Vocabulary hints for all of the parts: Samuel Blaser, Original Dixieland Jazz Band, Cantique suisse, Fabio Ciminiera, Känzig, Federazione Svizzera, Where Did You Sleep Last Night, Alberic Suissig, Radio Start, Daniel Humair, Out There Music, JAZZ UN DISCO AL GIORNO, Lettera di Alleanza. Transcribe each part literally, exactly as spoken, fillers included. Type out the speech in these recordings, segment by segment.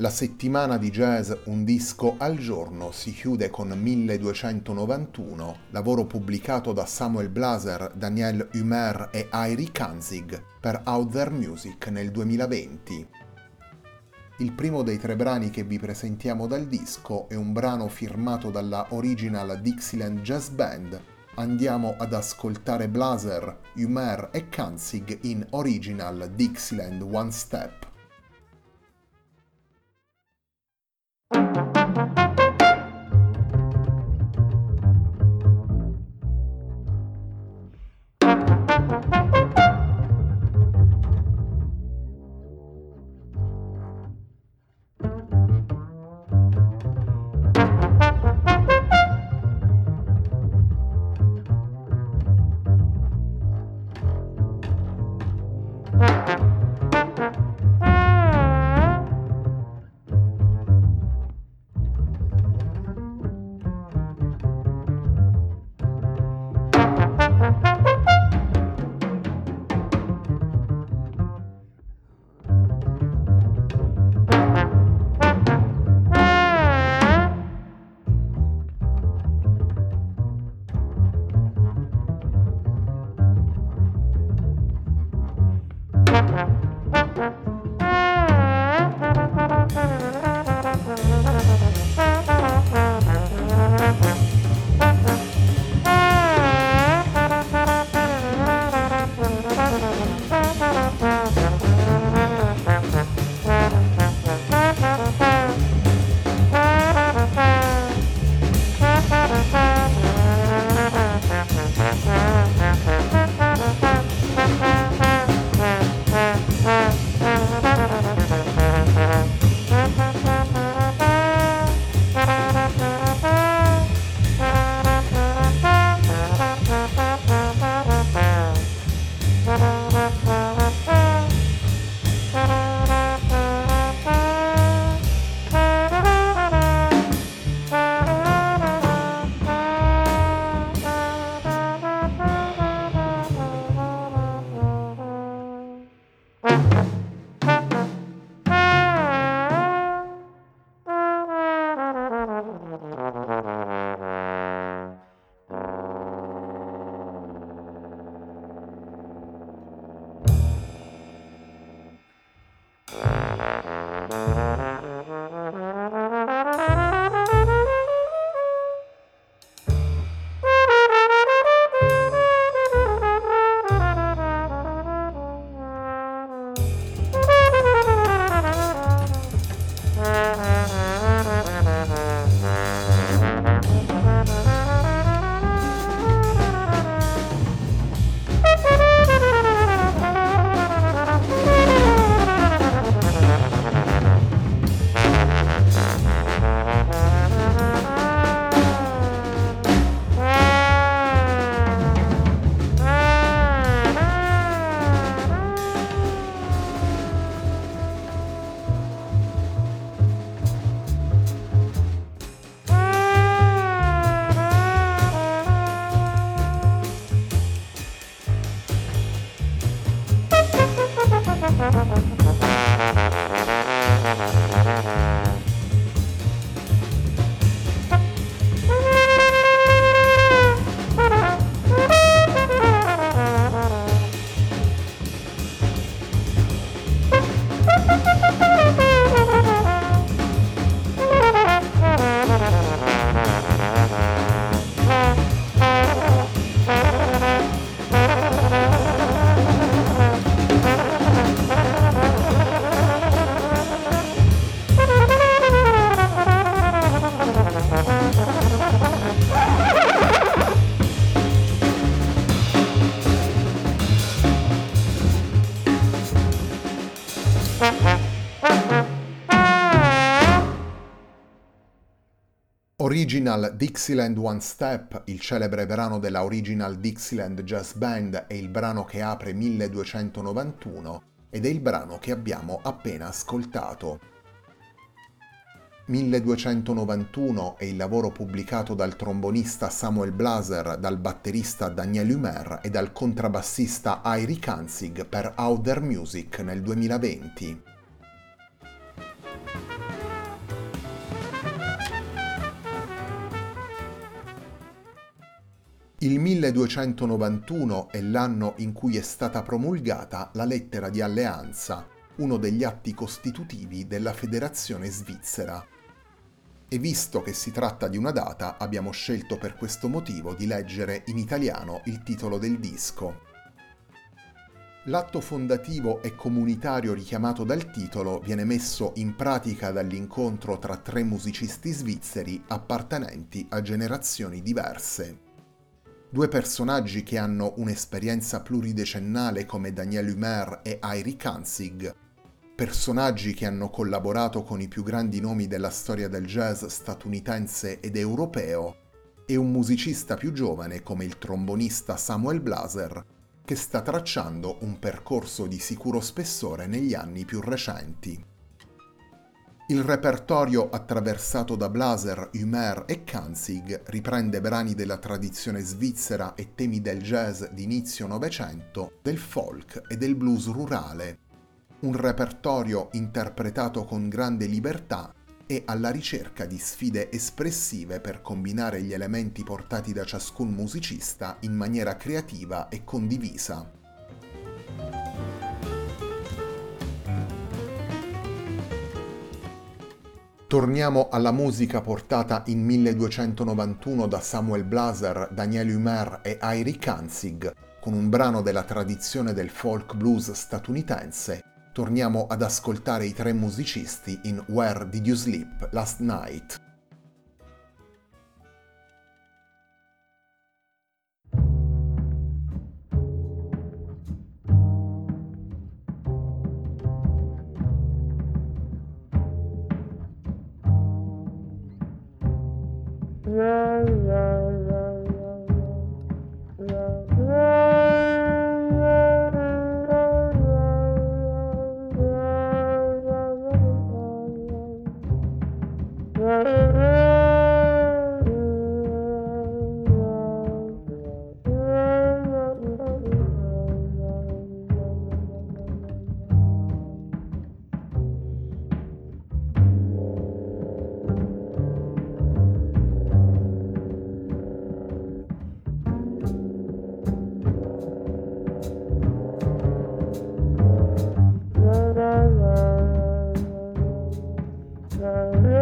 La settimana di Jazz Un Disco al Giorno si chiude con milleduecentonovantuno, lavoro pubblicato da Samuel Blaser, Daniel Humair e Känzig per Out There Music nel duemilaventi. Il primo dei tre brani che vi presentiamo dal disco è un brano firmato dalla Original Dixieland Jazz Band. Andiamo ad ascoltare Blaser, Humair e Känzig in Original Dixieland One Step. Thank you. Original Dixieland One Step, il celebre brano della Original Dixieland Jazz Band, è il brano che apre milleduecentonovantuno ed è il brano che abbiamo appena ascoltato. milleduecentonovantuno è il lavoro pubblicato dal trombonista Samuel Blaser, dal batterista Daniel Humair e dal contrabbassista Känzig per Out There Music nel duemilaventi. Il milleduecentonovantuno è l'anno in cui è stata promulgata la Lettera di Alleanza, uno degli atti costitutivi della Federazione Svizzera. E visto che si tratta di una data, abbiamo scelto per questo motivo di leggere in italiano il titolo del disco. L'atto fondativo e comunitario richiamato dal titolo viene messo in pratica dall'incontro tra tre musicisti svizzeri appartenenti a generazioni diverse. Due personaggi che hanno un'esperienza pluridecennale come Daniel Humair e Känzig, personaggi che hanno collaborato con i più grandi nomi della storia del jazz statunitense ed europeo, e un musicista più giovane come il trombonista Samuel Blaser, che sta tracciando un percorso di sicuro spessore negli anni più recenti. Il repertorio attraversato da Blaser, Humair e Känzig riprende brani della tradizione svizzera e temi del jazz di inizio Novecento, del folk e del blues rurale. Un repertorio interpretato con grande libertà e alla ricerca di sfide espressive per combinare gli elementi portati da ciascun musicista in maniera creativa e condivisa. Torniamo alla musica portata in milleduecentonovantuno da Samuel Blaser, Daniel Humair e Känzig, con un brano della tradizione del folk blues statunitense. Torniamo ad ascoltare i tre musicisti in Where Did You Sleep Last Night? Thank you.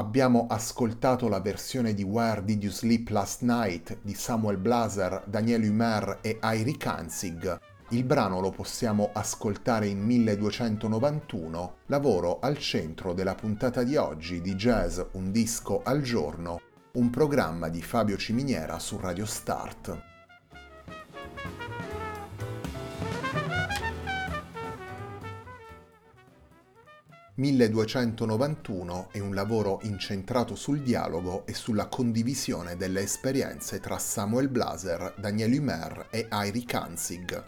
abbiamo ascoltato la versione di Where Did You Sleep Last Night di Samuel Blaser, Daniel Humair e Känzig. Il brano lo possiamo ascoltare in milleduecentonovantuno, lavoro al centro della puntata di oggi di Jazz Un Disco al Giorno, un programma di Fabio Ciminiera su Radio Start. milleduecentonovantuno è un lavoro incentrato sul dialogo e sulla condivisione delle esperienze tra Samuel Blaser, Daniel Humair e Känzig.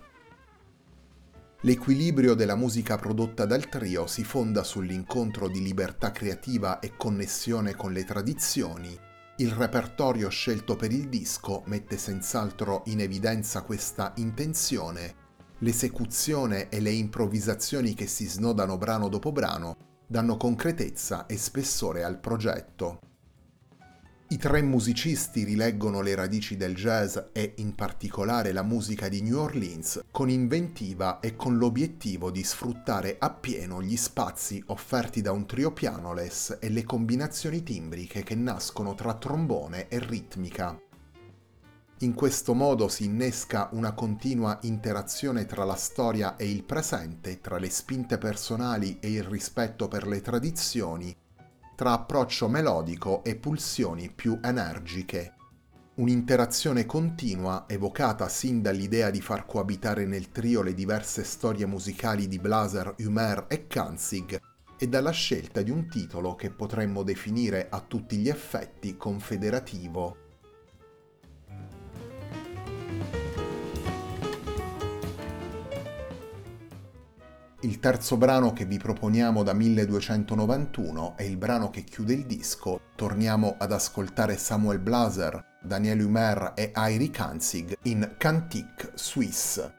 L'equilibrio della musica prodotta dal trio si fonda sull'incontro di libertà creativa e connessione con le tradizioni. Il repertorio scelto per il disco mette senz'altro in evidenza questa intenzione. L'esecuzione e le improvvisazioni che si snodano brano dopo brano danno concretezza e spessore al progetto. I tre musicisti rileggono le radici del jazz e in particolare la musica di New Orleans con inventiva e con l'obiettivo di sfruttare appieno gli spazi offerti da un trio pianoles e le combinazioni timbriche che nascono tra trombone e ritmica. In questo modo si innesca una continua interazione tra la storia e il presente, tra le spinte personali e il rispetto per le tradizioni, tra approccio melodico e pulsioni più energiche. Un'interazione continua evocata sin dall'idea di far coabitare nel trio le diverse storie musicali di Blaser, Humair e Känzig e dalla scelta di un titolo che potremmo definire a tutti gli effetti confederativo. Il terzo brano che vi proponiamo da milleduecentonovantuno è il brano che chiude il disco. Torniamo ad ascoltare Samuel Blaser, Daniel Humair e Känzig in Cantique suisse.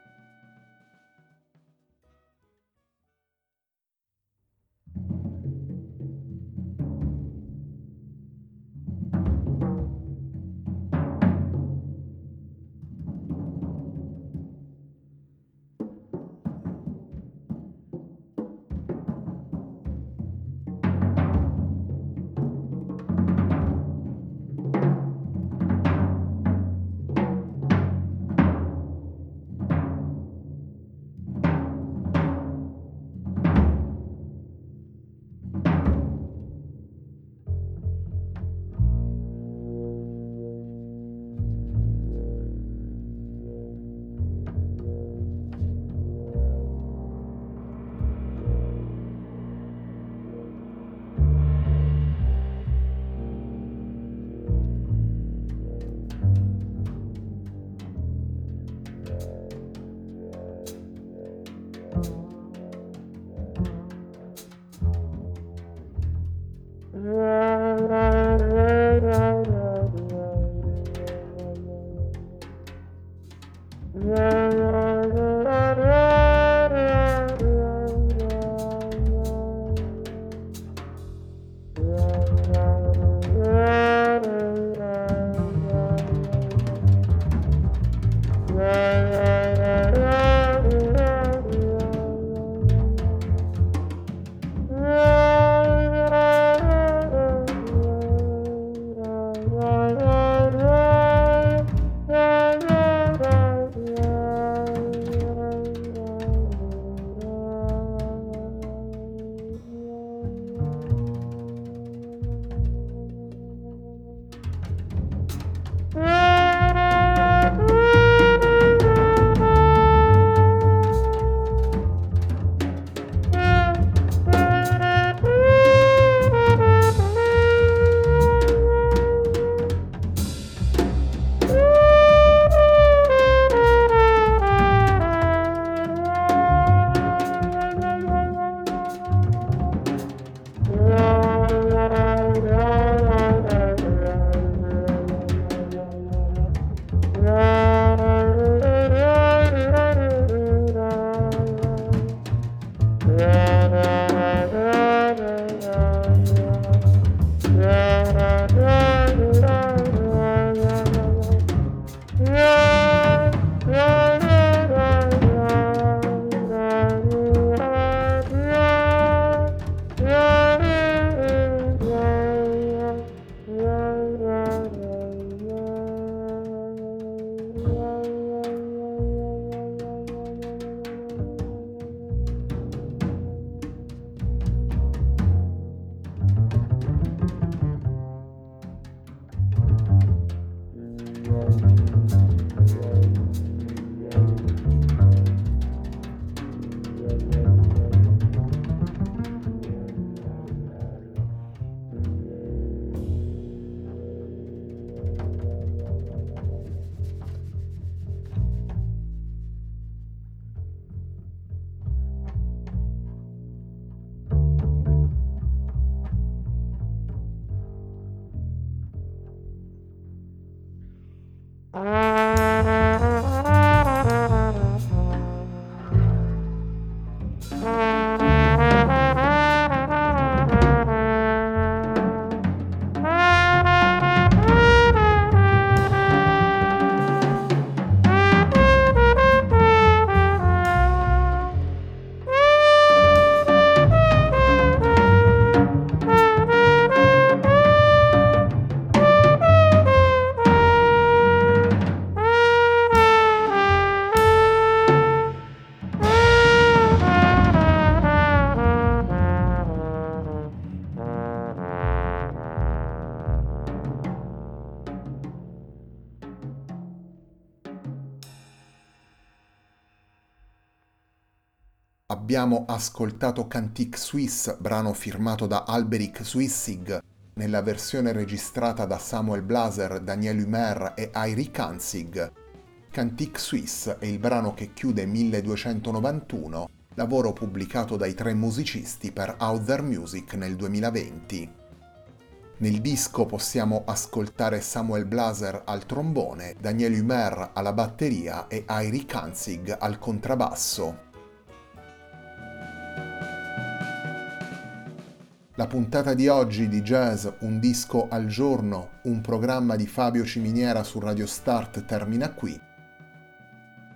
Abbiamo ascoltato Cantique suisse, brano firmato da Alberic Suissig, nella versione registrata da Samuel Blaser, Daniel Humair e Känzig. Cantique suisse è il brano che chiude milleduecentonovantuno, lavoro pubblicato dai tre musicisti per Out There Music nel duemilaventi. Nel disco possiamo ascoltare Samuel Blaser al trombone, Daniel Humair alla batteria e Känzig al contrabbasso. La puntata di oggi di Jazz Un Disco al Giorno, un programma di Fabio Ciminiera su Radio Start, termina qui.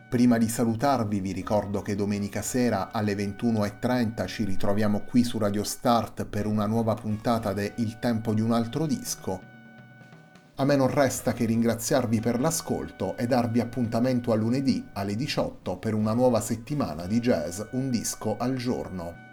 Prima di salutarvi vi ricordo che domenica sera alle ventuno e trenta ci ritroviamo qui su Radio Start per una nuova puntata de Il tempo di un altro disco. A me non resta che ringraziarvi per l'ascolto e darvi appuntamento a lunedì alle diciotto per una nuova settimana di Jazz Un Disco al Giorno.